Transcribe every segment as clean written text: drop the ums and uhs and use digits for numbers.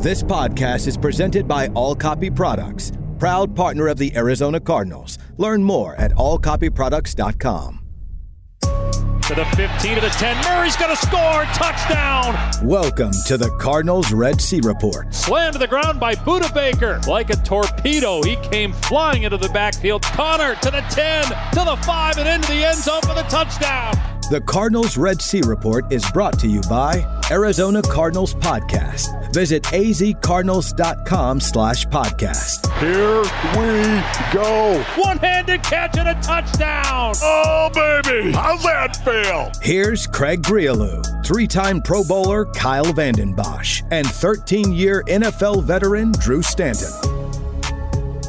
This podcast is presented by All Copy Products, proud partner of the Arizona Cardinals. Learn more at allcopyproducts.com. To the 15 to the 10, Murray's going to score, touchdown! Welcome to the Cardinals Red Sea Report. Slammed to the ground by Buda Baker. Like a torpedo, he came flying into the backfield. Conner to the 10, to the 5, and into the end zone for the touchdown. The Cardinals Red Sea Report is brought to you by Arizona Cardinals Podcast. Visit azcardinals.com/podcast. Here we go. One-handed catch and a touchdown. Oh, baby. How's that feel? Here's Craig Grialou, three-time Pro Bowler Kyle Vandenbosch, and 13-year NFL veteran Drew Stanton.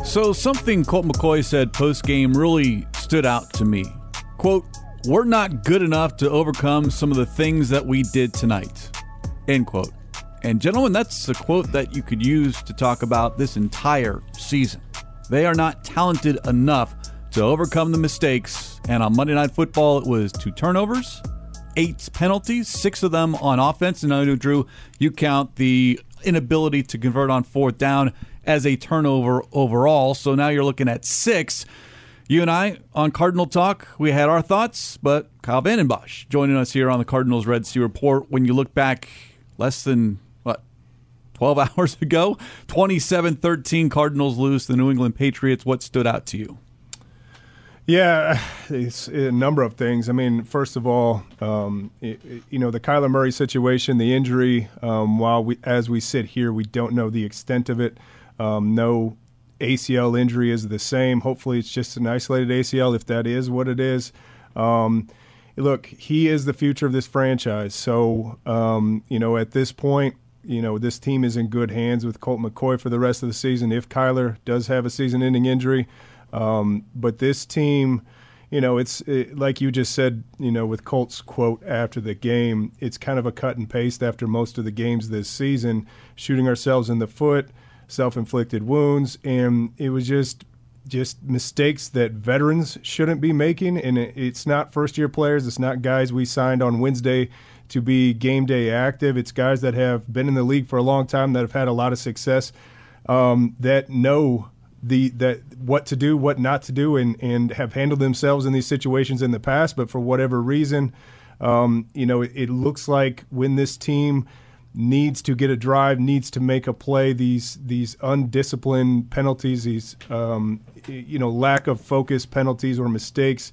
So something Colt McCoy said post-game really stood out to me. Quote, "We're not good enough to overcome some of the things that we did tonight." End quote. And gentlemen, that's a quote that you could use to talk about this entire season. They are not talented enough to overcome the mistakes. And on Monday Night Football, it was 2 turnovers, 8 penalties, 6 of them on offense. And I know, Drew, you count the inability to convert on 4th down as a turnover overall. So now you're looking at 6. You and I, on Cardinal Talk, we had our thoughts, but Kyle Vandenbosch joining us here on the Cardinals Red Sea Report. When you look back less than, 12 hours ago, 27-13, Cardinals lose to the New England Patriots. What stood out to you? Yeah, it's a number of things. I mean, first of all, the Kyler Murray situation, the injury, as we sit here, we don't know the extent of it. No ACL injury is the same. Hopefully it's just an isolated ACL, if that is what it is. Look, he is the future of this franchise. So, at this point, this team is in good hands with Colt McCoy for the rest of the season if Kyler does have a season-ending injury. But this team, like you just said, with Colt's quote after the game, it's kind of a cut and paste after most of the games this season, shooting ourselves in the foot, self-inflicted wounds, and it was just mistakes that veterans shouldn't be making. And it's not first-year players. It's not guys we signed on Wednesday to be game day active. It's guys that have been in the league for a long time, that have had a lot of success, that know what to do, what not to do, and have handled themselves in these situations in the past. But for whatever reason, it looks like when this team needs to get a drive, needs to make a play, these undisciplined penalties, these lack of focus penalties or mistakes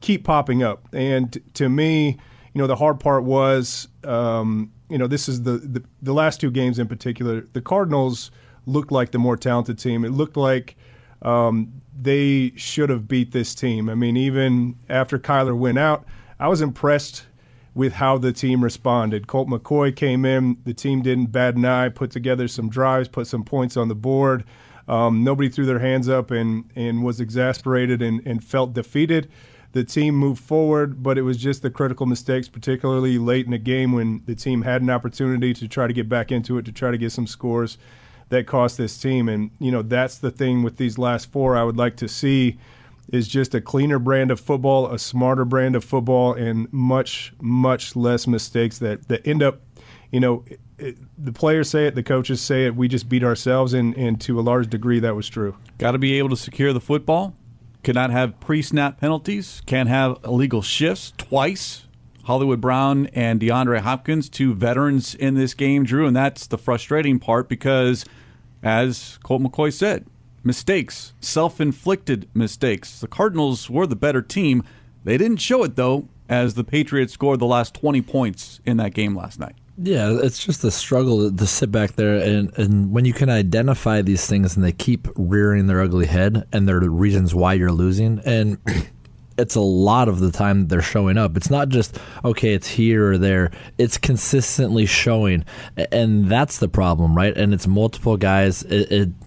keep popping up. And to me, the hard part was, this is the last 2 games in particular, the Cardinals looked like the more talented team. It looked like they should have beat this team. I mean, even after Kyler went out, I was impressed with how the team responded. Colt McCoy came in. The team didn't bat an eye, put together some drives, put some points on the board. Nobody threw their hands up and was exasperated and felt defeated. The team moved forward, but it was just the critical mistakes, particularly late in the game when the team had an opportunity to try to get back into it, to try to get some scores, that cost this team. And, that's the thing with these last 4 I would like to see is just a cleaner brand of football, a smarter brand of football, and much, much less mistakes that end up, the players say it, the coaches say it, we just beat ourselves, and to a large degree that was true. Got to be able to secure the football, cannot have pre-snap penalties, can't have illegal shifts twice. Hollywood Brown and DeAndre Hopkins, 2 veterans in this game, Drew, and that's the frustrating part because, as Colt McCoy said, mistakes, self-inflicted mistakes. The Cardinals were the better team. They didn't show it, though, as the Patriots scored the last 20 points in that game last night. Yeah, it's just a struggle to sit back there, and when you can identify these things and they keep rearing their ugly head and there are reasons why you're losing, and it's a lot of the time they're showing up. It's not just, okay, it's here or there. It's consistently showing, and that's the problem, right? And it's multiple guys.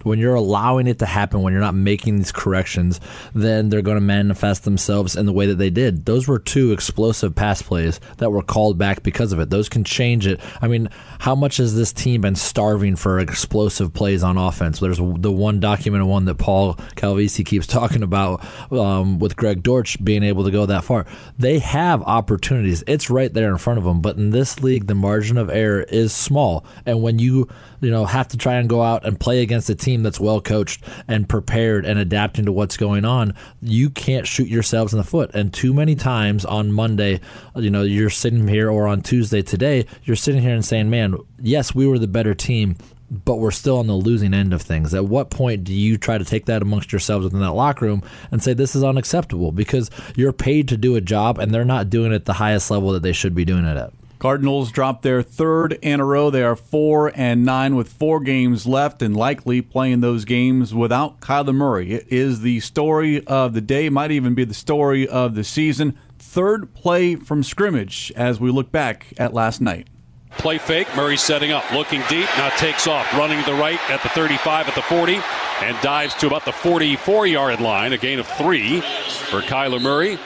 When you're allowing it to happen, when you're not making these corrections, then they're going to manifest themselves in the way that they did. Those were 2 explosive pass plays that were called back because of it. Those can change it. I mean, how much has this team been starving for explosive plays on offense? There's the one documented one that Paul Calvisi keeps talking about with Greg Dortch. being able to go that far. They have opportunities. It's right there in front of them. But in this league, the margin of error is small. And when you have to try and go out and play against a team that's well coached and prepared and adapting to what's going on, you can't shoot yourselves in the foot. And too many times on Monday, you're sitting here, or on Tuesday today, you're sitting here and saying, man, yes, we were the better team, but we're still on the losing end of things. At what point do you try to take that amongst yourselves within that locker room and say this is unacceptable? Because you're paid to do a job, and they're not doing it at the highest level that they should be doing it at. Cardinals dropped their third in a row. They are 4-9 with 4 games left and likely playing those games without Kyler Murray. It is the story of the day, might even be the story of the season. Third play from scrimmage as we look back at last night. Play fake, Murray setting up, looking deep, now takes off, running to the right at the 35 at the 40, and dives to about the 44-yard line, a gain of 3 for Kyler Murray.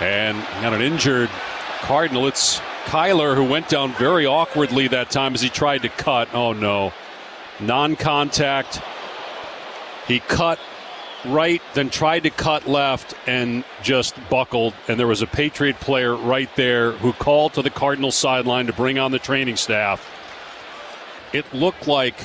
And on an injured Cardinal, it's Kyler who went down very awkwardly that time as he tried to cut. Oh no, non-contact. He cut right, then tried to cut left and just buckled, and there was a Patriot player right there who called to the Cardinals sideline to bring on the training staff. It looked like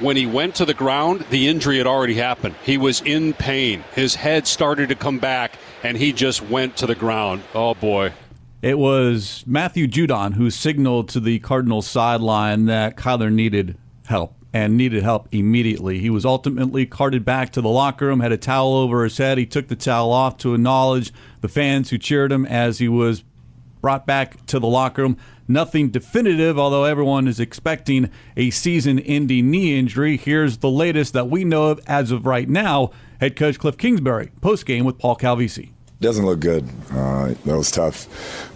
when he went to the ground, the injury had already happened. He was in pain. His head started to come back, and he just went to the ground. Oh boy. It was Matthew Judon who signaled to the Cardinals sideline that Kyler needed help, and needed help immediately. He was ultimately carted back to the locker room, had a towel over his head. He took the towel off to acknowledge the fans who cheered him as he was brought back to the locker room. Nothing definitive, although everyone is expecting a season-ending knee injury. Here's the latest that we know of as of right now. Head coach Cliff Kingsbury, post-game with Paul Calvisi. Doesn't look good. That was tough.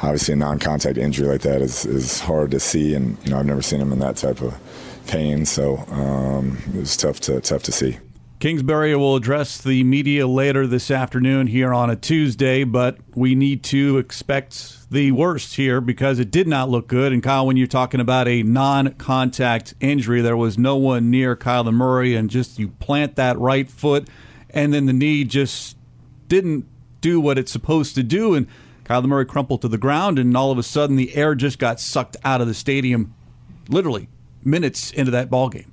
Obviously, a non-contact injury like that is hard to see, and I've never seen him in that type of pain, so it was tough to see. Kingsbury will address the media later this afternoon here on a Tuesday, but we need to expect the worst here because it did not look good. And Kyle, when you're talking about a non-contact injury, there was no one near Kyler Murray, and just you plant that right foot, and then the knee just didn't do what it's supposed to do, and Kyler Murray crumpled to the ground, and all of a sudden the air just got sucked out of the stadium, literally minutes into that ball game.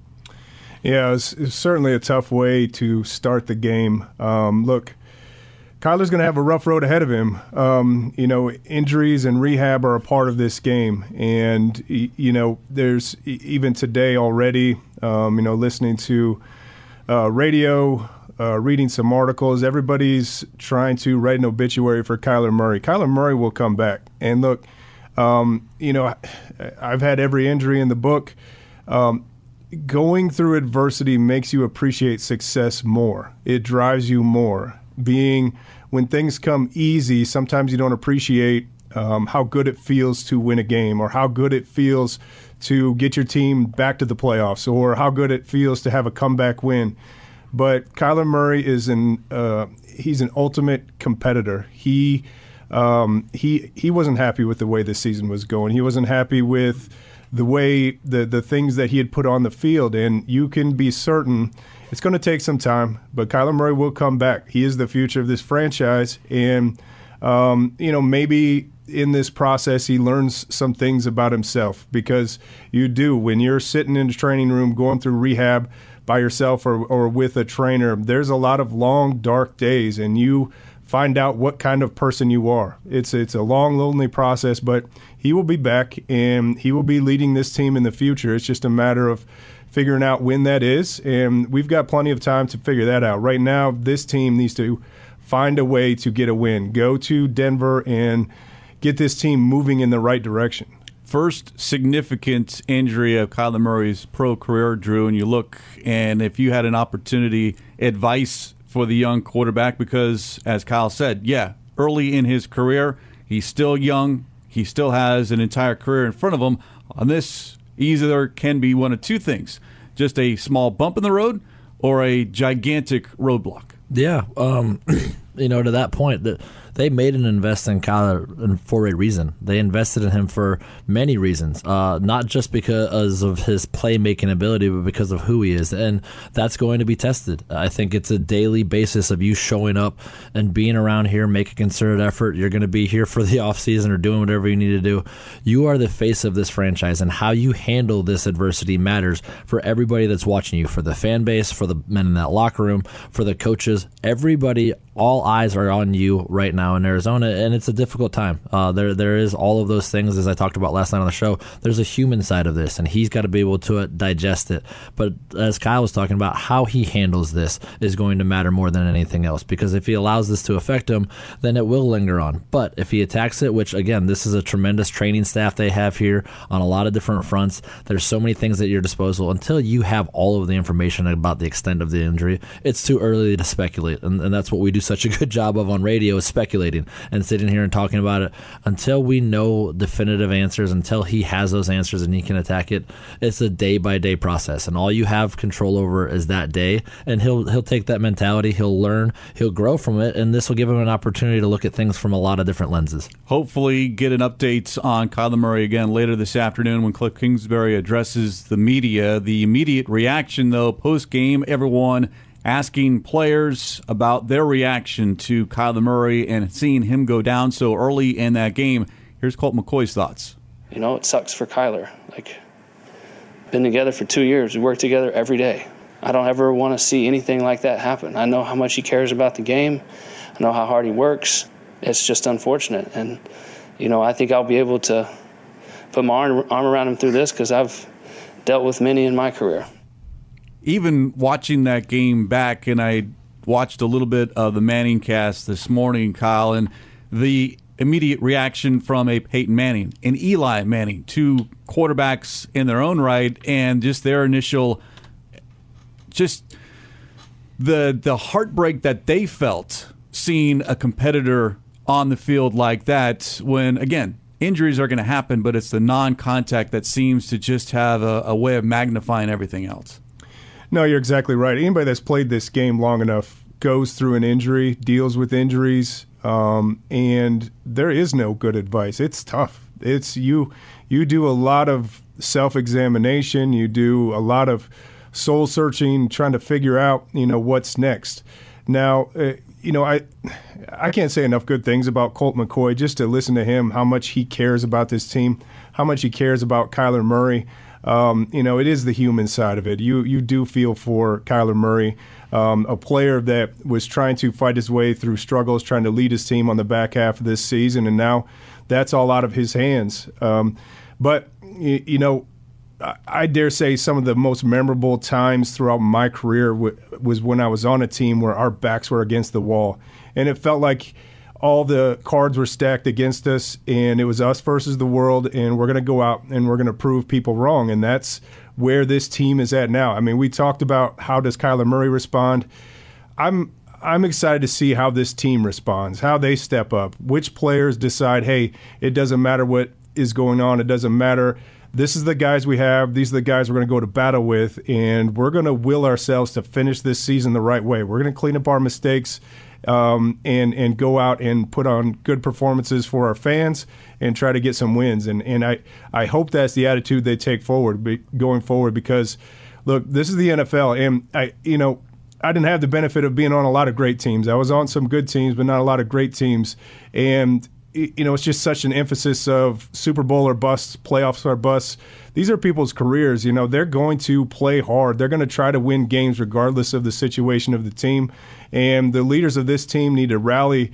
Yeah, it was certainly a tough way to start the game. Look, Kyler's going to have a rough road ahead of him. Injuries and rehab are a part of this game, and there's even today already. Listening to radio, reading some articles, everybody's trying to write an obituary for Kyler Murray. Kyler Murray will come back, and look, I've had every injury in the book. Going through adversity makes you appreciate success more. It drives you more. When things come easy, sometimes you don't appreciate how good it feels to win a game, or how good it feels to get your team back to the playoffs, or how good it feels to have a comeback win. But Kyler Murray is he's an ultimate competitor. He wasn't happy with the way this season was going. He wasn't happy with the way the things that he had put on the field. And you can be certain it's going to take some time, but Kyler Murray will come back. He is the future of this franchise. And, maybe in this process he learns some things about himself, because you do. When you're sitting in the training room going through rehab by yourself or with a trainer, there's a lot of long, dark days, and you – find out what kind of person you are. It's a long, lonely process, but he will be back, and he will be leading this team in the future. It's just a matter of figuring out when that is, and we've got plenty of time to figure that out. Right now, this team needs to find a way to get a win. Go to Denver and get this team moving in the right direction. First significant injury of Kyler Murray's pro career, Drew, and you look, and if you had an opportunity, advice for the young quarterback, because as Kyle said, early in his career, he's still young, he still has an entire career in front of him. On this, either can be one of two things: just a small bump in the road or a gigantic roadblock. you know, to that point, that they made an investment in Kyler for a reason. They invested in him for many reasons, not just because of his playmaking ability, but because of who he is. And that's going to be tested. I think it's a daily basis of you showing up and being around here, make a concerted effort. You're going to be here for the offseason or doing whatever you need to do. You are the face of this franchise, and how you handle this adversity matters for everybody that's watching you, for the fan base, for the men in that locker room, for the coaches, everybody. All eyes are on you right now in Arizona, and it's a difficult time. There is all of those things, as I talked about last night on the show. There's a human side of this, and he's got to be able to digest it. But as Kyle was talking about, how he handles this is going to matter more than anything else, because if he allows this to affect him, then it will linger on. But if he attacks it, which, again, this is a tremendous training staff they have here on a lot of different fronts. There's so many things at your disposal. Until you have all of the information about the extent of the injury, it's too early to speculate, and that's what we do such a good job of on radio, is speculating and sitting here and talking about it. Until we know definitive answers, until he has those answers and he can attack it, it's a day-by-day process, and all you have control over is that day. And he'll take that mentality, he'll learn, he'll grow from it, and this will give him an opportunity to look at things from a lot of different lenses. Hopefully get an update on Kyler Murray again later this afternoon when Cliff Kingsbury addresses the media. The immediate reaction, though, post-game, everyone asking players about their reaction to Kyler Murray and seeing him go down so early in that game. Here's Colt McCoy's thoughts. You know, it sucks for Kyler. Like, been together for 2 years. We work together every day. I don't ever want to see anything like that happen. I know how much he cares about the game. I know how hard he works. It's just unfortunate. And, you know, I think I'll be able to put my arm around him through this, because I've dealt with many in my career. Even watching that game back, and I watched a little bit of the Manning cast this morning, Kyle, and the immediate reaction from a Peyton Manning and Eli Manning, two quarterbacks in their own right, and just their initial, just the heartbreak that they felt seeing a competitor on the field like that, when, again, injuries are going to happen, but it's the non-contact that seems to just have a way of magnifying everything else. No, you're exactly right. Anybody that's played this game long enough goes through an injury, deals with injuries, and there is no good advice. It's tough. It's you do a lot of self-examination. You do a lot of soul-searching, trying to figure out, you know, what's next. Now, I can't say enough good things about Colt McCoy. Just to listen to him, how much he cares about this team, how much he cares about Kyler Murray. It is the human side of it. You do feel for Kyler Murray, a player that was trying to fight his way through struggles, trying to lead his team on the back half of this season, and now that's all out of his hands. But I dare say some of the most memorable times throughout my career was when I was on a team where our backs were against the wall, and it felt like all the cards were stacked against us, and it was us versus the world, and we're going to go out and we're going to prove people wrong. And that's where this team is at now. I mean, we talked about how does Kyler Murray respond. I'm excited to see how this team responds, how they step up, which players decide, hey, it doesn't matter what is going on. It doesn't matter. This is the guys we have. These are the guys we're going to go to battle with, and we're going to will ourselves to finish this season the right way. We're going to clean up our mistakes and go out and put on good performances for our fans and try to get some wins. And I hope that's the attitude they take going forward, because, look, this is the NFL. And, I didn't have the benefit of being on a lot of great teams. I was on some good teams, but not a lot of great teams. And, it's just such an emphasis of Super Bowl or bust, playoffs or bust. These are people's careers. They're going to play hard. They're going to try to win games regardless of the situation of the team. And the leaders of this team need to rally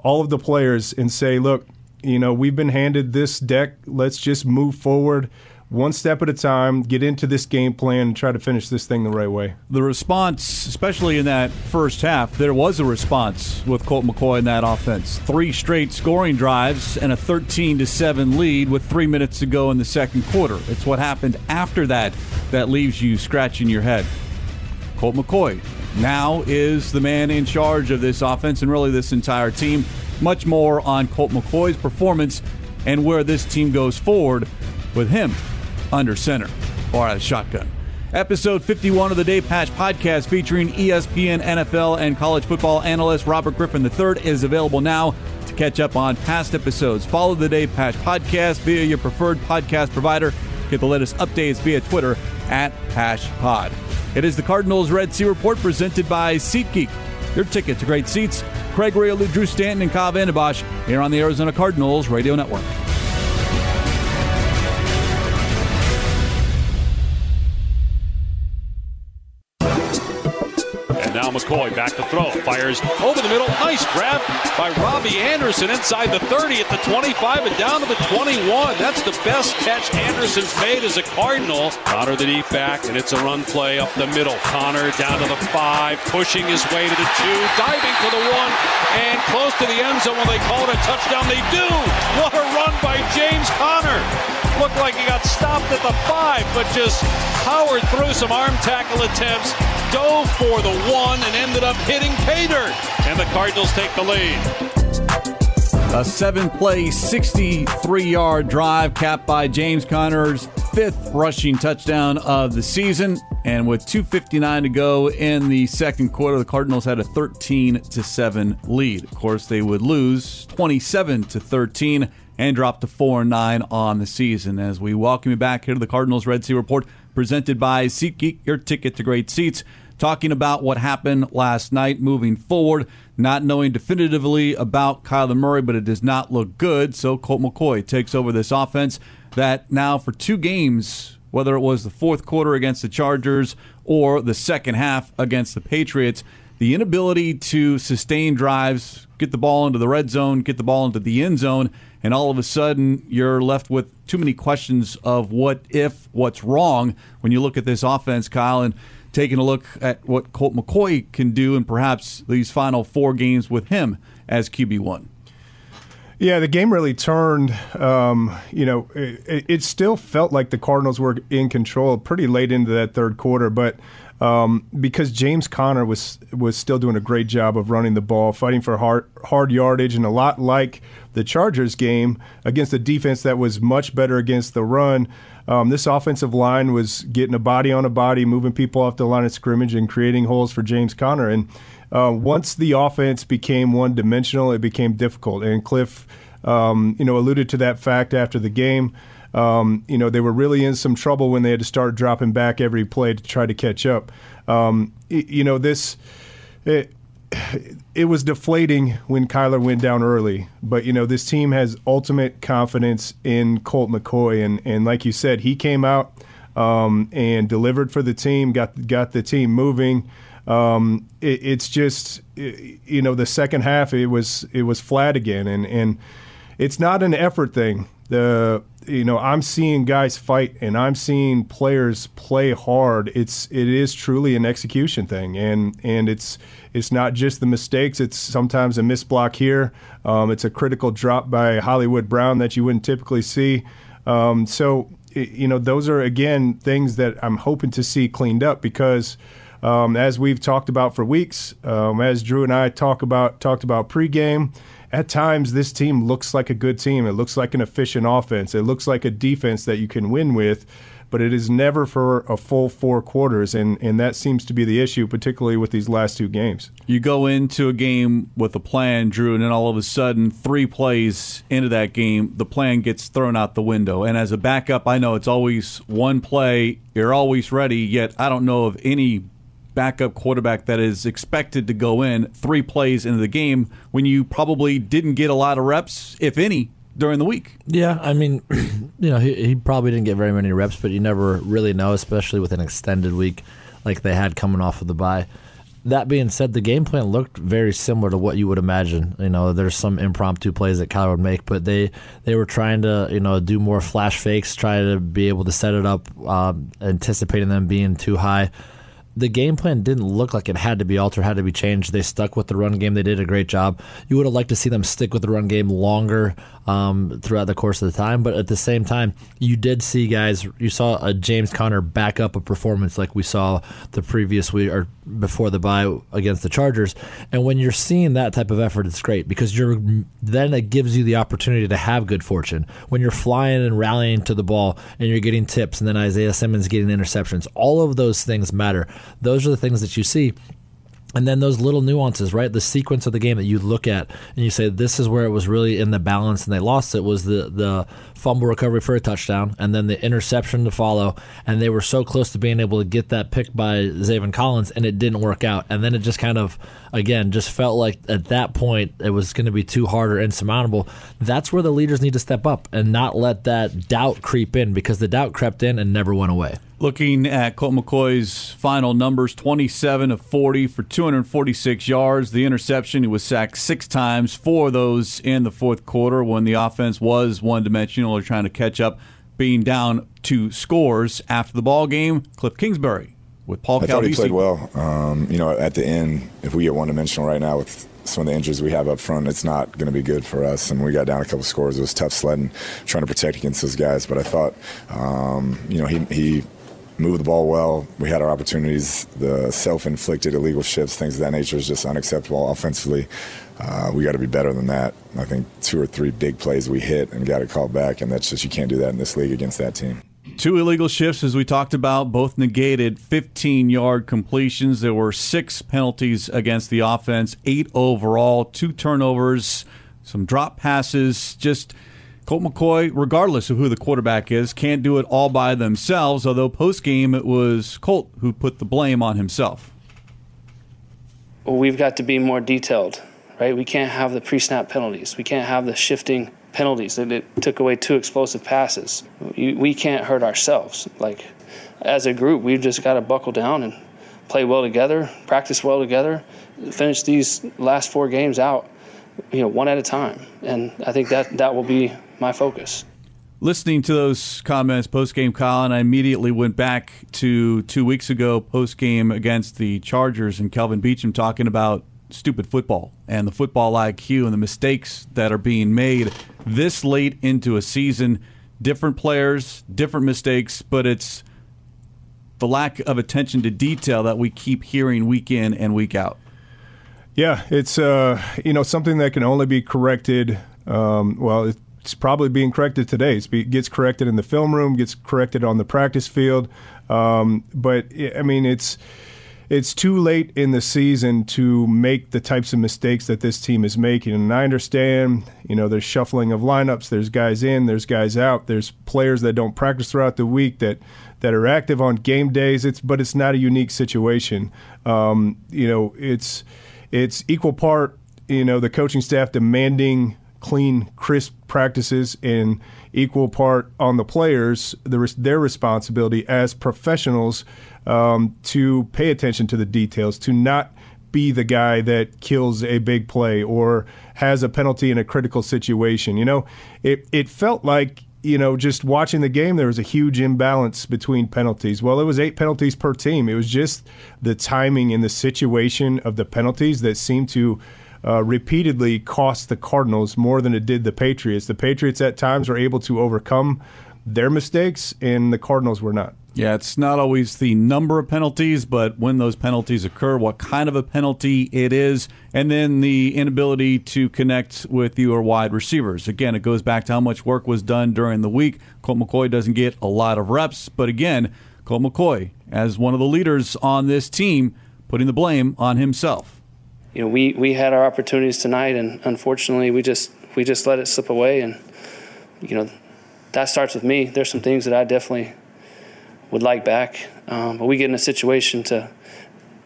all of the players and say, look, we've been handed this deck. Let's just move forward one step at a time, get into this game plan, and try to finish this thing the right way. The response, especially in that first half, there was a response with Colt McCoy in that offense. Three straight scoring drives and a 13-7 lead with 3 minutes to go in the second quarter. It's what happened after that leaves you scratching your head. Colt McCoy now is the man in charge of this offense and really this entire team. Much more on Colt McCoy's performance and where this team goes forward with him under center, or out of shotgun. Episode 51 of the Day Patch Podcast featuring ESPN, NFL, and college football analyst Robert Griffin III is available now. To catch up on past episodes, follow the Day Patch Podcast via your preferred podcast provider. Get the latest updates via Twitter at PatchPod. It is the Cardinals Red Sea Report presented by SeatGeek. Your ticket to great seats. Craig Grialou, Drew Stanton, and Kyle Vandenbosch here on the Arizona Cardinals Radio Network. McCoy back to throw, fires over the middle, nice grab by Robbie Anderson inside the 30 at the 25 and down to the 21. That's the best catch Anderson's made as a Cardinal. Connor the deep back, and it's a run play up the middle. Connor down to the 5, pushing his way to the 2, diving for the 1, and close to the end zone when they call it a touchdown. They do! What a run by James Conner! Looked like he got stopped at the 5, but just powered through some arm tackle attempts. Dove for the 1 and ended up hitting pay dirt. And the Cardinals take the lead. A 7-play, 63-yard drive capped by James Conner's 5th rushing touchdown of the season. And with 2:59 to go in the second quarter, the Cardinals had a 13-7 lead. Of course, they would lose 27-13 and drop to 4-9 on the season. As we welcome you back here to the Cardinals Red Sea Report, presented by SeatGeek, your ticket to great seats. Talking about what happened last night moving forward, not knowing definitively about Kyler Murray, but it does not look good. So Colt McCoy takes over this offense that now for 2 games, whether it was the fourth quarter against the Chargers or the second half against the Patriots, the inability to sustain drives, get the ball into the red zone, get the ball into the end zone, and all of a sudden you're left with too many questions of what if, what's wrong when you look at this offense, Kyle, and taking a look at what Colt McCoy can do in perhaps these final 4 games with him as QB1. Yeah, the game really turned. It still felt like the Cardinals were in control pretty late into that third quarter, but because James Conner was still doing a great job of running the ball, fighting for hard yardage, and a lot like the Chargers game against a defense that was much better against the run. This offensive line was getting a body on a body, moving people off the line of scrimmage and creating holes for James Conner. And once the offense became one-dimensional, it became difficult. And Cliff, alluded to that fact after the game. They were really in some trouble when they had to start dropping back every play to try to catch up. It was deflating when Kyler went down early, but, this team has ultimate confidence in Colt McCoy. And like you said, he came out and delivered for the team, got the team moving. The second half, it was flat again. And it's not an effort thing. I'm seeing guys fight and I'm seeing players play hard. It is truly an execution thing, and it's not just the mistakes. It's sometimes a missed block here. It's a critical drop by Hollywood Brown that you wouldn't typically see. Those are again things that I'm hoping to see cleaned up because, as we've talked about for weeks, as Drew and I talked about pregame. At times, this team looks like a good team. It looks like an efficient offense. It looks like a defense that you can win with, but it is never for a full 4 quarters, and that seems to be the issue, particularly with these last 2 games. You go into a game with a plan, Drew, and then all of a sudden, 3 plays into that game, the plan gets thrown out the window. And as a backup, I know it's always one play. You're always ready, yet I don't know of any backup quarterback that is expected to go in 3 plays into the game when you probably didn't get a lot of reps, if any, during the week. Yeah, I mean, he probably didn't get very many reps, but you never really know, especially with an extended week like they had coming off of the bye. That being said, the game plan looked very similar to what you would imagine. There's some impromptu plays that Kyler would make, but they were trying to, do more flash fakes, try to be able to set it up, anticipating them being too high. the game plan didn't look like it had to be altered, had to be changed. They stuck with the run game. They did a great job. You would have liked to see them stick with the run game longer throughout the course of the time. But at the same time, you did see guys. You saw a James Conner back up a performance like we saw the previous week or before the bye against the Chargers. And when you're seeing that type of effort, it's great because then it gives you the opportunity to have good fortune. When you're flying and rallying to the ball and you're getting tips, and then Isaiah Simmons getting interceptions, all of those things matter. Those are the things that you see. And then those little nuances, right? The sequence of the game that you look at and you say, this is where it was really in the balance and they lost it, was the fumble recovery for a touchdown and then the interception to follow. And they were so close to being able to get that pick by Zaven Collins and it didn't work out. And then it just kind of, again, just felt like at that point it was going to be too hard or insurmountable. That's where the leaders need to step up and not let that doubt creep in, because the doubt crept in and never went away. Looking at Colt McCoy's final numbers, 27 of 40 for 246 yards. The interception, he was sacked 6 times, 4 of those in the fourth quarter when the offense was one-dimensional or trying to catch up, being down 2 scores. After the ball game, Cliff Kingsbury with Paul Calvisi. I thought he played well. At the end, if we get one-dimensional right now with some of the injuries we have up front, it's not going to be good for us. And we got down a couple scores. It was tough sledding, trying to protect against those guys. But I thought, he moved the ball well. We had our opportunities. The self-inflicted illegal shifts, things of that nature, is just unacceptable offensively. We got to be better than that. I think 2 or 3 big plays we hit and got it called back, and that's just, you can't do that in this league against that team. 2 illegal shifts, as we talked about, both negated 15-yard completions. There were 6 penalties against the offense, 8 overall, 2 turnovers, some drop passes, just... Colt McCoy, regardless of who the quarterback is, can't do it all by themselves, although post-game it was Colt who put the blame on himself. Well, we've got to be more detailed, right? We can't have the pre-snap penalties. We can't have the shifting penalties. It took away 2 explosive passes. We can't hurt ourselves. Like, as a group, we've just got to buckle down and play well together, practice well together, finish these last 4 games out, one at a time. And I think that will be my focus. Listening to those comments post-game, Kyle, and I immediately went back to 2 weeks ago post-game against the Chargers and Kelvin Beachum talking about stupid football and the football IQ and the mistakes that are being made this late into a season. Different players, different mistakes, but it's the lack of attention to detail that we keep hearing week in and week out. Yeah, it's something that can only be corrected. It's probably being corrected today. It gets corrected in the film room, gets corrected on the practice field. It's too late in the season to make the types of mistakes that this team is making. And I understand, there's shuffling of lineups. There's guys in, there's guys out. There's players that don't practice throughout the week that are active on game days. But it's not a unique situation. It's equal part, the coaching staff demanding clean, crisp practices, and equal part on the players, their responsibility as professionals to pay attention to the details, to not be the guy that kills a big play or has a penalty in a critical situation. It felt like, just watching the game, there was a huge imbalance between penalties. Well, it was 8 penalties per team. It was just the timing and the situation of the penalties that seemed to repeatedly cost the Cardinals more than it did the Patriots. The Patriots at times were able to overcome their mistakes, and the Cardinals were not. Yeah, it's not always the number of penalties, but when those penalties occur, what kind of a penalty it is, and then the inability to connect with your wide receivers. Again, it goes back to how much work was done during the week. Colt McCoy doesn't get a lot of reps, but again, Colt McCoy, as one of the leaders on this team, putting the blame on himself. We had our opportunities tonight, and unfortunately, we just let it slip away, and that starts with me. There's some things that I definitely would like back, but we get in a situation to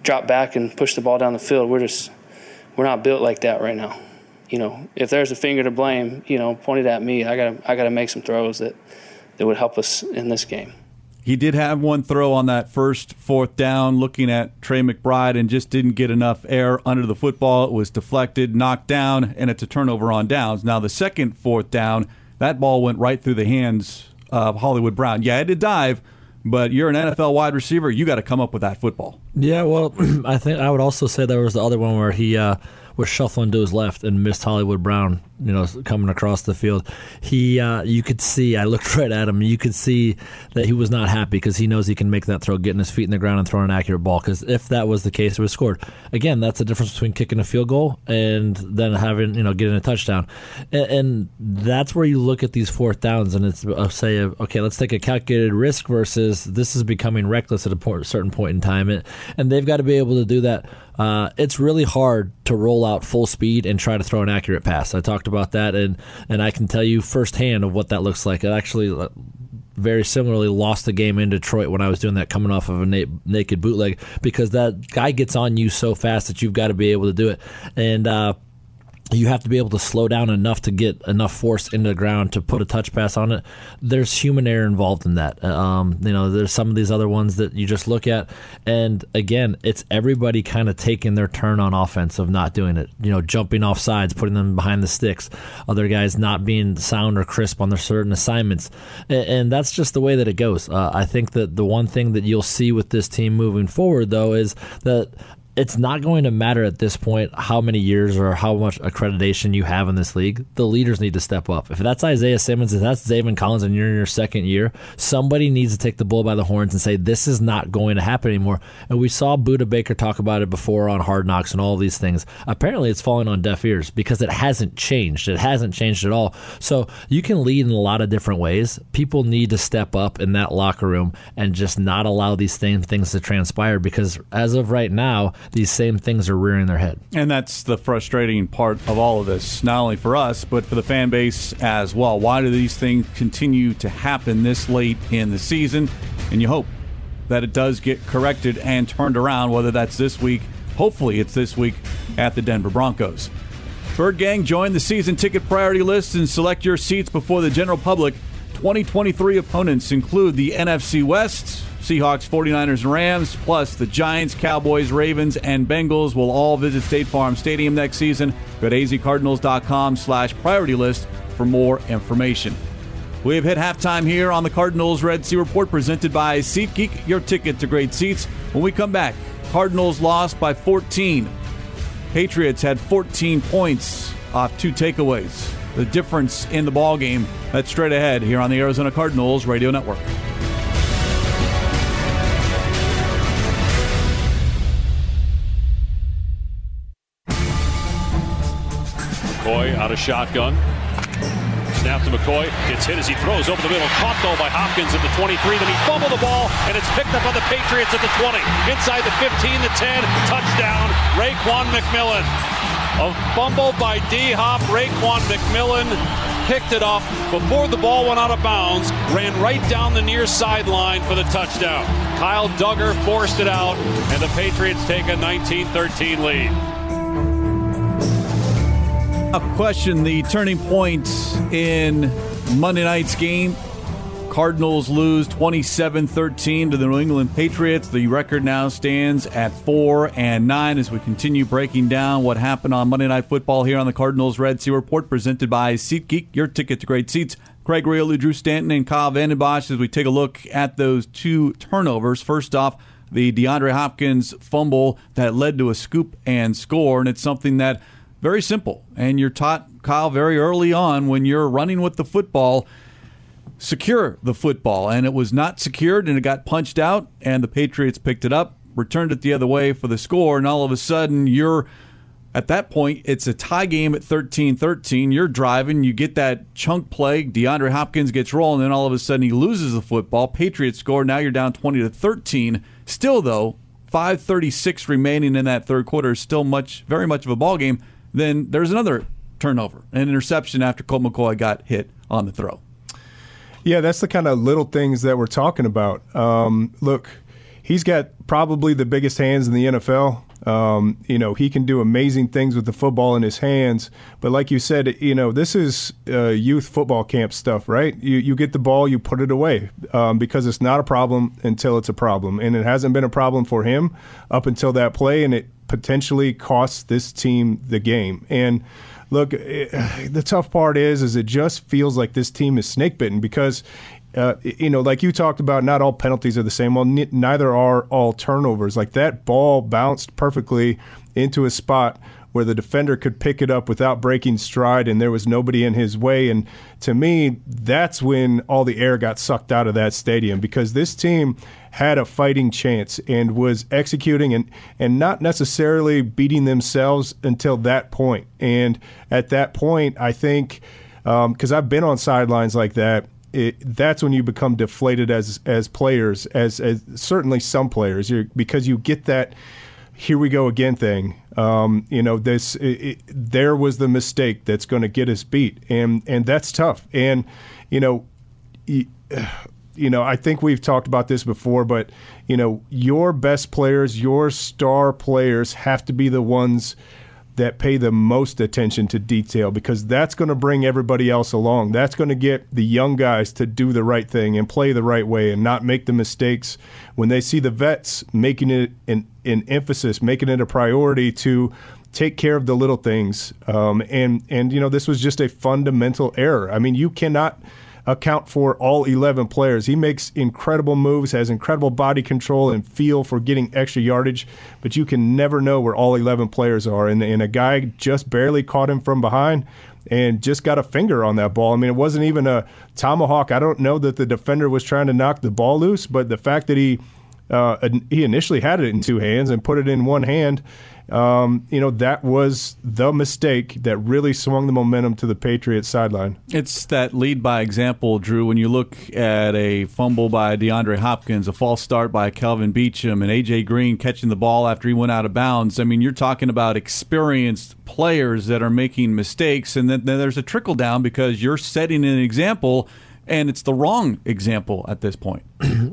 drop back and push the ball down the field. We're not built like that right now. If there's a finger to blame, pointed at me, I gotta make some throws that would help us in this game. He did have one throw on that first 4th down, looking at Trey McBride, and just didn't get enough air under the football. It was deflected, knocked down, and it's a turnover on downs. Now the second 4th down, that ball went right through the hands of Hollywood Brown. Yeah, it did dive. But you're an NFL wide receiver. You got to come up with that football. Yeah, well, I think I would also say there was the other one where he was shuffling to his left and missed Hollywood Brown, you know, coming across the field. He, you could see, I looked right at him, you could see that he was not happy because he knows he can make that throw, getting his feet in the ground and throwing an accurate ball, because if that was the case, it was scored. Again, that's the difference between kicking a field goal and then having, you know, getting a touchdown. And that's where you look at these fourth downs and it's, say, okay, let's take a calculated risk versus this is becoming reckless at a certain point in time. And they've got to be able to do that. It's really hard to roll out full speed and try to throw an accurate pass. I talked about that, and I can tell you firsthand of what that looks like. It actually very similarly lost the game in Detroit when I was doing that coming off of a naked bootleg, because that guy gets on you so fast that you've got to be able to do it. And you have to be able to slow down enough to get enough force into the ground to put a touch pass on it. There's human error involved in that. You know, there's some of these other ones that you just look at, and again, it's everybody kind of taking their turn on offense of not doing it. You know, jumping off sides, putting them behind the sticks. Other guys not being sound or crisp on their certain assignments, and that's just the way that it goes. I think that the one thing that you'll see with this team moving forward, though, is that it's not going to matter at this point how many years or how much accreditation you have in this league. The leaders need to step up. If that's Isaiah Simmons, if that's Zaven Collins, and you're in your second year, somebody needs to take the bull by the horns and say, this is not going to happen anymore. And we saw Buda Baker talk about it before on Hard Knocks and all these things. Apparently, it's falling on deaf ears because it hasn't changed. It hasn't changed at all. So you can lead in a lot of different ways. People need to step up in that locker room and just not allow these same things to transpire, because as of right now, these same things are rearing their head. And that's the frustrating part of all of this, not only for us, but for the fan base as well. Why do these things continue to happen this late in the season? And you hope that it does get corrected and turned around, whether that's this week. Hopefully it's this week at the Denver Broncos. Bird Gang, join the season ticket priority list and select your seats before the general public. 2023 opponents include the NFC West, Seahawks, 49ers, and Rams, plus the Giants, Cowboys, Ravens, and Bengals will all visit State Farm Stadium next season. Go to azcardinals.com/priority list for more information. We have hit halftime here on the Cardinals Red Sea Report, presented by SeatGeek, your ticket to great seats. When we come back, Cardinals lost by 14. Patriots had 14 points off 2 takeaways. The difference in the ballgame, that's straight ahead here on the Arizona Cardinals Radio Network. McCoy out of shotgun. Snap to McCoy. Gets hit as he throws over the middle. Caught, though, by Hopkins at the 23. Then he fumbled the ball, and it's picked up by the Patriots at the 20. Inside the 15, the 10. Touchdown, Raekwon McMillan. A fumble by D-Hop. Raekwon McMillan picked it up before the ball went out of bounds. Ran right down the near sideline for the touchdown. Kyle Dugger forced it out, and the Patriots take a 19-13 lead. Question the turning point in Monday night's game. Cardinals lose 27-13 to the New England Patriots. The record now stands at 4-9 as we continue breaking down what happened on Monday Night Football here on the Cardinals Red Sea Report, presented by SeatGeek, your ticket to great seats. Craig Grialou, Drew Stanton, and Kyle Vandenbosch as we take a look at those 2 turnovers. First off, the DeAndre Hopkins fumble that led to a scoop and score, and it's something that very simple, and you're taught, Kyle, very early on when you're running with the football, secure the football. And it was not secured, and it got punched out, and the Patriots picked it up, returned it the other way for the score, and all of a sudden you're, at that point, it's a tie game at 13-13. You're driving, you get that chunk play, DeAndre Hopkins gets rolling, and then all of a sudden he loses the football. Patriots score, now you're down 20-13. Still, though, 5:36 remaining in that third quarter is still very much of a ball game. Then there's another turnover, an interception after Colt McCoy got hit on the throw. Yeah, that's the kind of little things that we're talking about. Look, he's got probably the biggest hands in the NFL. You know, he can do amazing things with the football in his hands. But like you said, you know, this is youth football camp stuff, right? You get the ball, you put it away, because it's not a problem until it's a problem. And it hasn't been a problem for him up until that play, and it potentially costs this team the game. And look, the tough part is it just feels like this team is snakebitten, because you know, like you talked about, not all penalties are the same. Well, neither are all turnovers. Like that ball bounced perfectly into a spot where the defender could pick it up without breaking stride, and there was nobody in his way. And to me, that's when all the air got sucked out of that stadium, because this team had a fighting chance and was executing and not necessarily beating themselves until that point. And at that point, I think, because I've been on sidelines like that, that's when you become deflated as players, as certainly some players, because you get that here we go again thing. You know, there was the mistake that's going to get us beat, and that's tough. And you know, I think we've talked about this before, but you know, your best players, your star players, have to be the ones that pay the most attention to detail, because that's going to bring everybody else along. That's going to get the young guys to do the right thing and play the right way and not make the mistakes. When they see the vets making it an emphasis, making it a priority to take care of the little things. And you know, this was just a fundamental error. I mean, you cannot account for all 11 players. He makes incredible moves, has incredible body control and feel for getting extra yardage, but you can never know where all 11 players are. And a guy just barely caught him from behind and just got a finger on that ball. I mean, it wasn't even a tomahawk. I don't know that the defender was trying to knock the ball loose, but the fact that he initially had it in two hands and put it in one hand, you know, that was the mistake that really swung the momentum to the Patriots sideline. It's that lead by example, Drew. When you look at a fumble by DeAndre Hopkins, a false start by Kelvin Beachum, and A.J. Green catching the ball after he went out of bounds, I mean, you're talking about experienced players that are making mistakes, and then there's a trickle down because you're setting an example, and it's the wrong example at this point.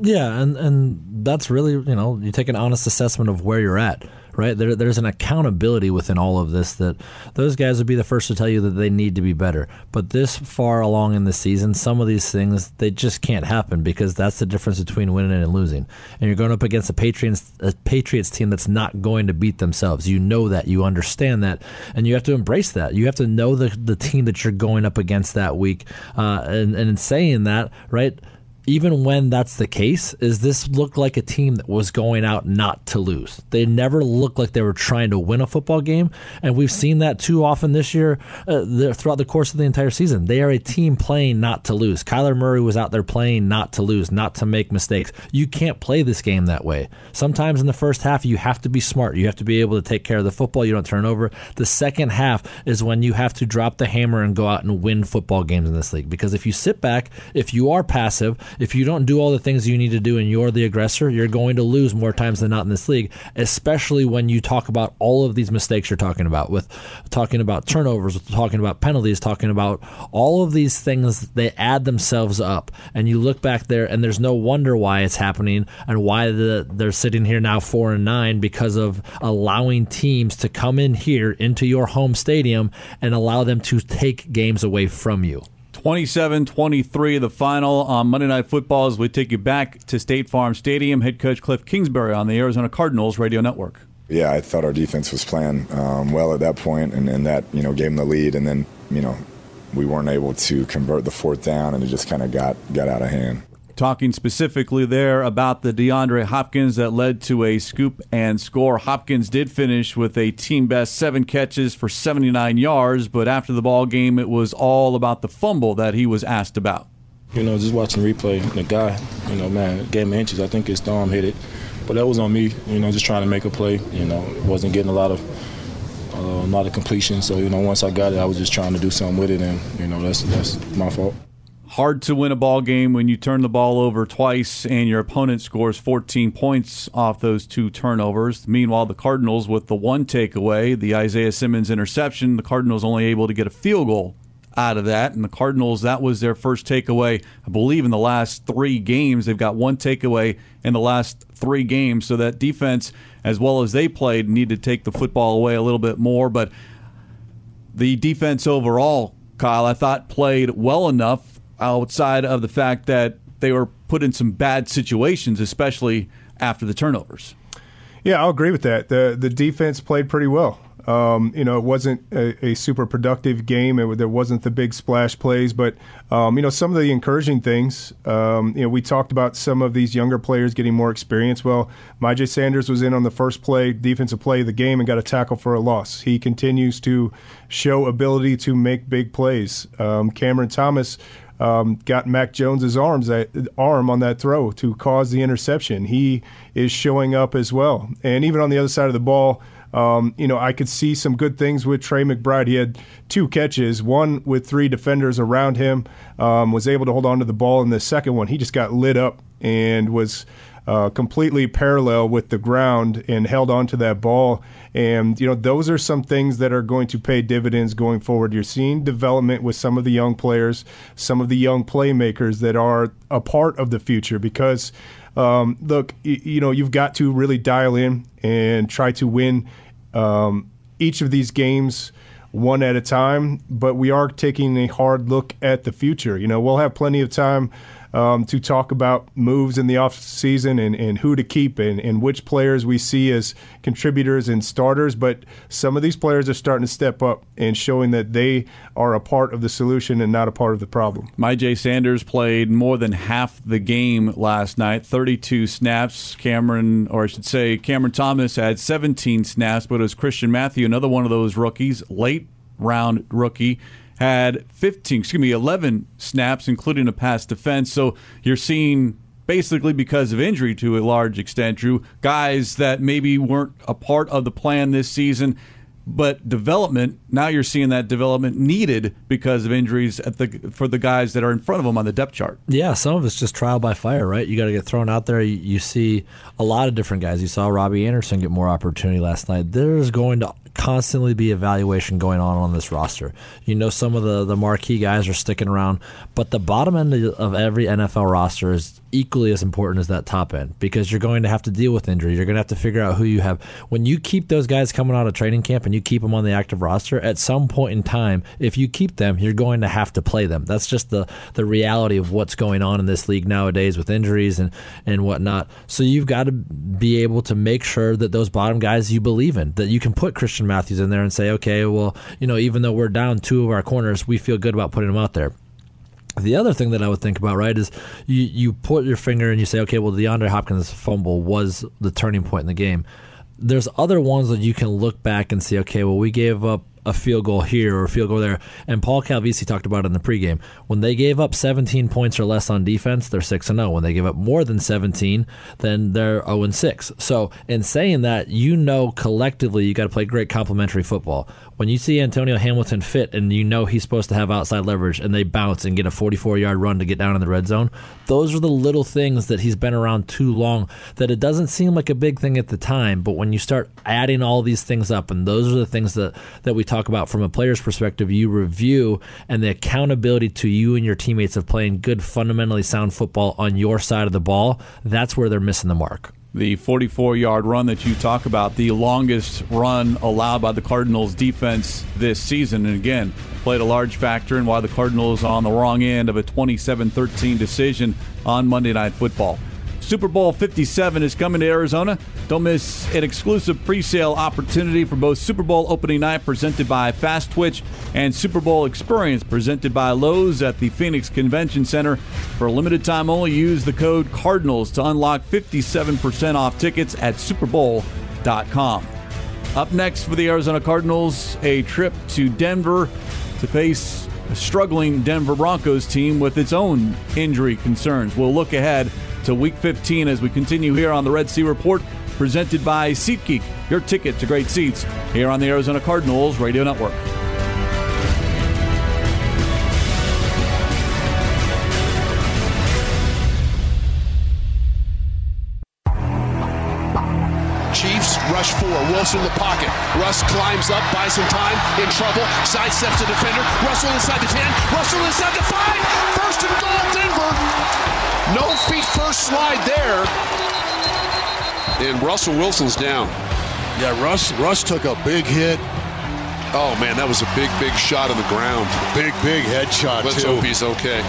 Yeah, and that's really, you know, you take an honest assessment of where you're at. Right? There's an accountability within all of this that those guys would be the first to tell you that they need to be better. But this far along in the season, some of these things, they just can't happen, because that's the difference between winning and losing. And you're going up against a Patriots team that's not going to beat themselves. You know that. You understand that. And you have to embrace that. You have to know the team that you're going up against that week. And in saying that, right, even when that's the case, is this looked like a team that was going out not to lose. They never looked like they were trying to win a football game, and we've seen that too often this year throughout the course of the entire season. They are a team playing not to lose. Kyler Murray was out there playing not to lose, not to make mistakes. You can't play this game that way. Sometimes in the first half, you have to be smart. You have to be able to take care of the football. You don't turn over. The second half is when you have to drop the hammer and go out and win football games in this league, because if you sit back, if you are passive, if you don't do all the things you need to do and you're the aggressor, you're going to lose more times than not in this league, especially when you talk about all of these mistakes you're talking about, with talking about turnovers, with talking about penalties, talking about all of these things. They add themselves up, and you look back there, and there's no wonder why it's happening and why they're sitting here now 4-9, because of allowing teams to come in here into your home stadium and allow them to take games away from you. 27-23 the final on Monday Night Football, as we take you back to State Farm Stadium. Head coach Cliff Kingsbury on the Arizona Cardinals radio network. Yeah, I thought our defense was playing well at that point, and that, you know, gave them the lead. And then, you know, we weren't able to convert the fourth down, and it just kind of got out of hand. Talking specifically there about the DeAndre Hopkins that led to a scoop and score. Hopkins did finish with a team-best 7 catches for 79 yards, but after the ball game, it was all about the fumble that he was asked about. You know, just watching replay, the guy, you know, man, game of inches. I think his thumb hit it, but that was on me. You know, just trying to make a play. You know, wasn't getting a lot of completion. So, you know, once I got it, I was just trying to do something with it, and you know, that's my fault. Hard to win a ball game when you turn the ball over twice and your opponent scores 14 points off those 2 turnovers. Meanwhile, the Cardinals with the one takeaway, the Isaiah Simmons interception, the Cardinals only able to get a field goal out of that. And the Cardinals, that was their first takeaway, I believe, in the last 3 games. They've got one takeaway in the last 3 games. So that defense, as well as they played, need to take the football away a little bit more. But the defense overall, Kyle, I thought played well enough, outside of the fact that they were put in some bad situations, especially after the turnovers. Yeah, I'll agree with that. The defense played pretty well. It wasn't a super productive game. There wasn't the big splash plays, but some of the encouraging things. We talked about some of these younger players getting more experience. Well, MyJer Sanders was in on the first defensive play of the game, and got a tackle for a loss. He continues to show ability to make big plays. Cameron Thomas got Mac Jones's arm on that throw to cause the interception. He is showing up as well, and even on the other side of the ball. I could see some good things with Trey McBride. He had 2 catches, one with 3 defenders around him, was able to hold on to the ball. In the second one, he just got lit up and was completely parallel with the ground and held on to that ball. And, those are some things that are going to pay dividends going forward. You're seeing development with some of the young players, some of the young playmakers that are a part of the future because, you've got to really dial in and try to win each of these games one at a time, but we are taking a hard look at the future. We'll have plenty of time to talk about moves in the offseason and who to keep and which players we see as contributors and starters, but some of these players are starting to step up and showing that they are a part of the solution and not a part of the problem. MyJer Sanders played more than half the game last night, 32 snaps. Cameron Thomas had 17 snaps, but it was Christian Matthews, another one of those rookies, late-round rookie, had 11 snaps, including a pass defense. So you're seeing, basically because of injury to a large extent, Drew, guys that maybe weren't a part of the plan this season, but development, now you're seeing that development needed because of injuries for the guys that are in front of them on the depth chart. Yeah, some of it's just trial by fire, right? You got to get thrown out there. You see a lot of different guys. You saw Robbie Anderson get more opportunity last night. There's going to constantly be evaluation going on this roster. Some of the marquee guys are sticking around, but the bottom end of every NFL roster is equally as important as that top end because you're going to have to deal with injury. You're going to have to figure out who you have. When you keep those guys coming out of training camp and you keep them on the active roster, at some point in time, if you keep them, you're going to have to play them. That's just the reality of what's going on in this league nowadays with injuries and whatnot. So you've got to be able to make sure that those bottom guys you believe in, that you can put Christian Matthews in there and say, okay, well, even though we're down 2 of our corners, we feel good about putting them out there. The other thing that I would think about, right, is you put your finger and you say, okay, well, DeAndre Hopkins' fumble was the turning point in the game. There's other ones that you can look back and see, okay, well, we gave up a field goal here or a field goal there. And Paul Calvisi talked about it in the pregame. When they gave up 17 points or less on defense, they're 6-0. When they give up more than 17, then they're 0-6. So in saying that, collectively you got to play great complementary football. When you see Antonio Hamilton fit and he's supposed to have outside leverage and they bounce and get a 44-yard run to get down in the red zone, those are the little things that he's been around too long that it doesn't seem like a big thing at the time, but when you start adding all these things up, and those are the things that we talk about from a player's perspective, you review, and the accountability to you and your teammates of playing good, fundamentally sound football on your side of the ball, that's where they're missing the mark. The 44-yard run that you talk about, the longest run allowed by the Cardinals defense this season, and again, played a large factor in why the Cardinals are on the wrong end of a 27-13 decision on Monday Night Football. Super Bowl 57 is coming to Arizona. Don't miss an exclusive pre-sale opportunity for both Super Bowl opening night presented by Fast Twitch and Super Bowl Experience presented by Lowe's at the Phoenix Convention Center. For a limited time only, use the code CARDINALS to unlock 57% off tickets at superbowl.com. Up next for the Arizona Cardinals, a trip to Denver to face a struggling Denver Broncos team with its own injury concerns. We'll look ahead to Week 15 as we continue here on the Red Sea Report, presented by SeatGeek, your ticket to great seats, here on the Arizona Cardinals Radio Network. Chiefs rush forward. Wilson in the pocket. Russ climbs up, buys some time, in trouble, sidesteps the defender. Russell inside the 10. Russell inside the 5. First and goal, Denver. No feet first slide there. And Russell Wilson's down. Yeah, Russ took a big hit. Oh, man, that was a big, big shot on the ground. Big headshot, Let's hope he's okay.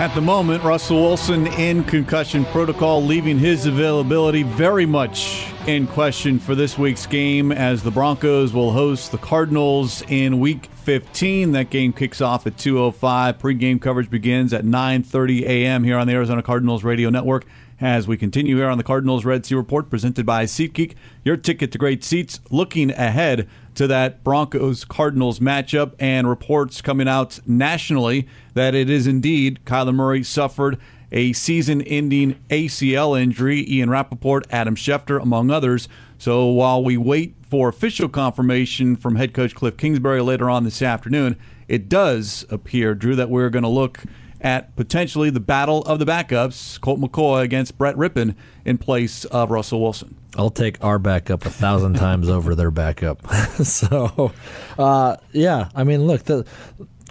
At the moment, Russell Wilson in concussion protocol, leaving his availability very much in question for this week's game as the Broncos will host the Cardinals in Week 15. That game kicks off at 2:05. Pre-game coverage begins at 9:30 a.m. here on the Arizona Cardinals Radio Network. As we continue here on the Cardinals Red Sea Report presented by SeatGeek, your ticket to great seats, looking ahead to that Broncos-Cardinals matchup, and reports coming out nationally that it is indeed Kyler Murray suffered a season-ending ACL injury, Ian Rappaport, Adam Schefter, among others. So while we wait for official confirmation from head coach Cliff Kingsbury later on this afternoon, it does appear, Drew, that we're going to look at potentially the battle of the backups, Colt McCoy against Brett Rippon in place of Russell Wilson. I'll take our backup 1,000 times over their backup. Look, the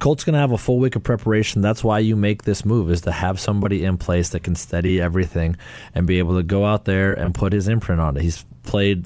Colt's going to have a full week of preparation. That's why you make this move, is to have somebody in place that can steady everything and be able to go out there and put his imprint on it. He's played,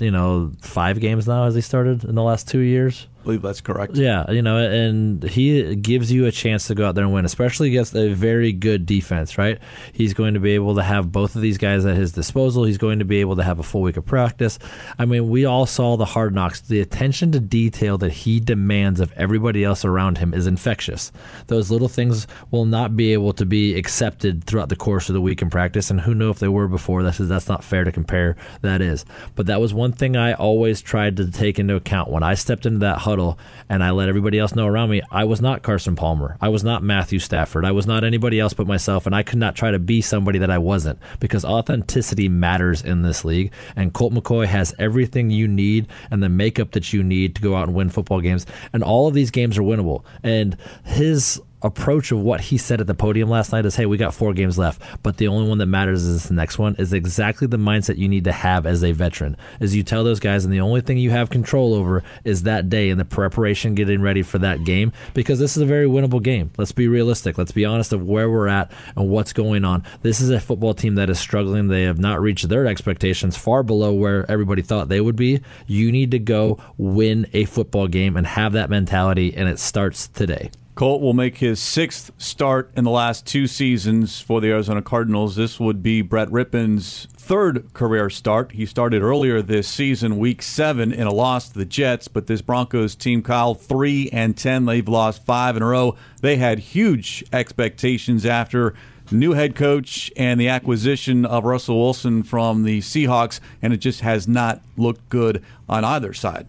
5 games now as he started in the last 2 years. I believe that's correct. Yeah, and he gives you a chance to go out there and win, especially against a very good defense, right? He's going to be able to have both of these guys at his disposal. He's going to be able to have a full week of practice. I mean, we all saw the Hard Knocks. The attention to detail that he demands of everybody else around him is infectious. Those little things will not be able to be accepted throughout the course of the week in practice, and who knows if they were before. That's not fair to compare. That is. But that was one thing I always tried to take into account. When I stepped into that huddle and I let everybody else know around me, I was not Carson Palmer. I was not Matthew Stafford. I was not anybody else but myself, and I could not try to be somebody that I wasn't, because authenticity matters in this league, and Colt McCoy has everything you need and the makeup that you need to go out and win football games, and all of these games are winnable. And his approach of what he said at the podium last night is, hey, we got 4 games left, but the only one that matters is the next one, is exactly the mindset you need to have as a veteran. Is you tell those guys, and the only thing you have control over is that day and the preparation, getting ready for that game, because this is a very winnable game. Let's be realistic. Let's be honest of where we're at and what's going on. This is a football team that is struggling. They have not reached their expectations, far below where everybody thought they would be. You need to go win a football game and have that mentality, and it starts today. Colt will make his 6th start in the last 2 seasons for the Arizona Cardinals. This would be Brett Rippon's 3rd career start. He started earlier this season, Week 7, in a loss to the Jets. But this Broncos team, Kyle, 3-10. They've lost 5 in a row. They had huge expectations after new head coach and the acquisition of Russell Wilson from the Seahawks, and it just has not looked good on either side.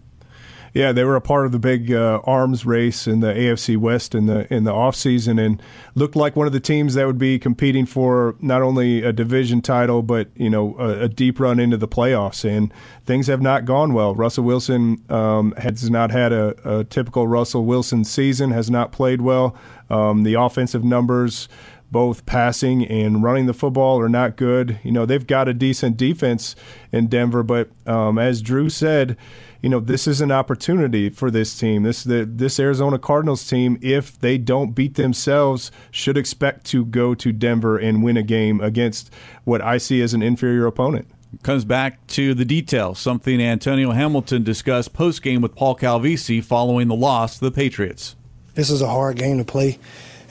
Yeah, they were a part of the big arms race in the AFC West in the offseason, and looked like one of the teams that would be competing for not only a division title but a deep run into the playoffs. And things have not gone well. Russell Wilson has not had a typical Russell Wilson season, has not played well. The offensive numbers, both passing and running the football, are not good. They've got a decent defense in Denver, but as Drew said, this is an opportunity for this team. This Arizona Cardinals team, if they don't beat themselves, should expect to go to Denver and win a game against what I see as an inferior opponent. Comes back to the details, something Antonio Hamilton discussed post-game with Paul Calvisi following the loss to the Patriots. This is a hard game to play.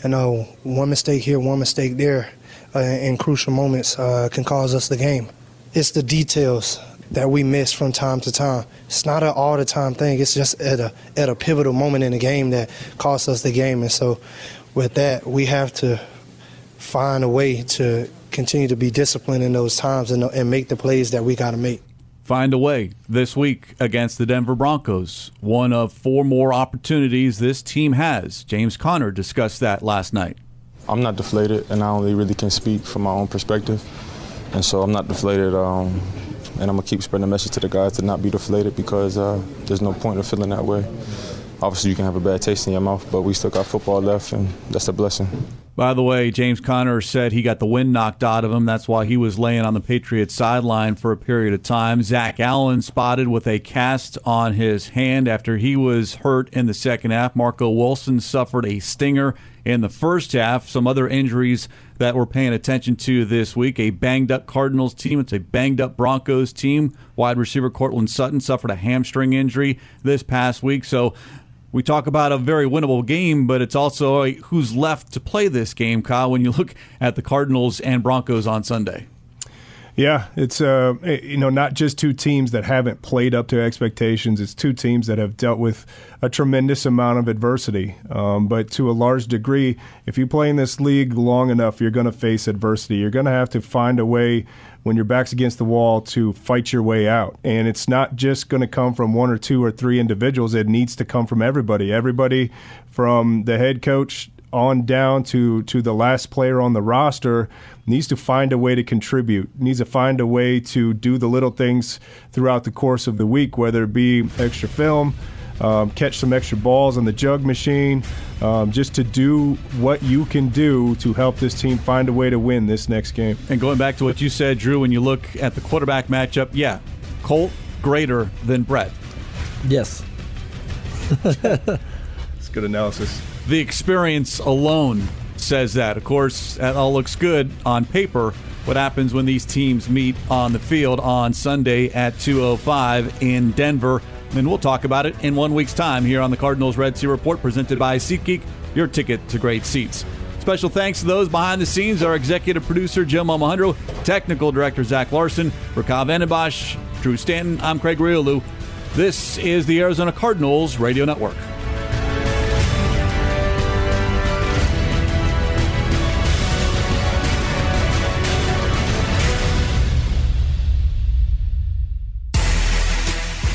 One mistake here, one mistake there in crucial moments can cause us the game. It's the details that we miss from time to time. It's not an all-the-time thing. It's just at a pivotal moment in the game that costs us the game. And so with that, we have to find a way to continue to be disciplined in those times and make the plays that we got to make. Find a way this week against the Denver Broncos. One of 4 more opportunities this team has. James Conner discussed that last night. I'm not deflated, and I only really can speak from my own perspective. And so I'm not deflated. And I'm going to keep spreading the message to the guys to not be deflated, because there's no point in feeling that way. Obviously, you can have a bad taste in your mouth, but we still got football left, and that's a blessing. By the way, James Conner said he got the wind knocked out of him. That's why he was laying on the Patriots sideline for a period of time. Zach Allen spotted with a cast on his hand after he was hurt in the second half. Marco Wilson suffered a stinger in the first half. Some other injuries that we're paying attention to this week. A banged-up Cardinals team. It's a banged-up Broncos team. Wide receiver Cortland Sutton suffered a hamstring injury this past week. So we talk about a very winnable game, but it's also who's left to play this game, Kyle, when you look at the Cardinals and Broncos on Sunday. Yeah, it's not just two teams that haven't played up to expectations. It's two teams that have dealt with a tremendous amount of adversity. But to a large degree, if you play in this league long enough, you're going to face adversity. You're going to have to find a way when your back's against the wall to fight your way out. And it's not just going to come from one or two or three individuals. It needs to come from everybody. Everybody from the head coach on down to the last player on the roster needs to find a way to contribute, needs to find a way to do the little things throughout the course of the week, whether it be extra film, catch some extra balls on the jug machine, just to do what you can do to help this team find a way to win this next game. And going back to what you said, Drew, when you look at the quarterback matchup, yeah, Colt greater than Brett. Yes. That's good analysis. The experience alone says that. Of course, that all looks good on paper. What happens when these teams meet on the field on Sunday at 2:05 in Denver? And we'll talk about it in 1 week's time here on the Cardinals Red Sea Report, presented by SeatGeek, your ticket to great seats. Special thanks to those behind the scenes, our executive producer, Jim Almohandro, technical director, Zach Larson. For Kyle Vandenbosch, Drew Stanton, I'm Craig Grialou. This is the Arizona Cardinals Radio Network.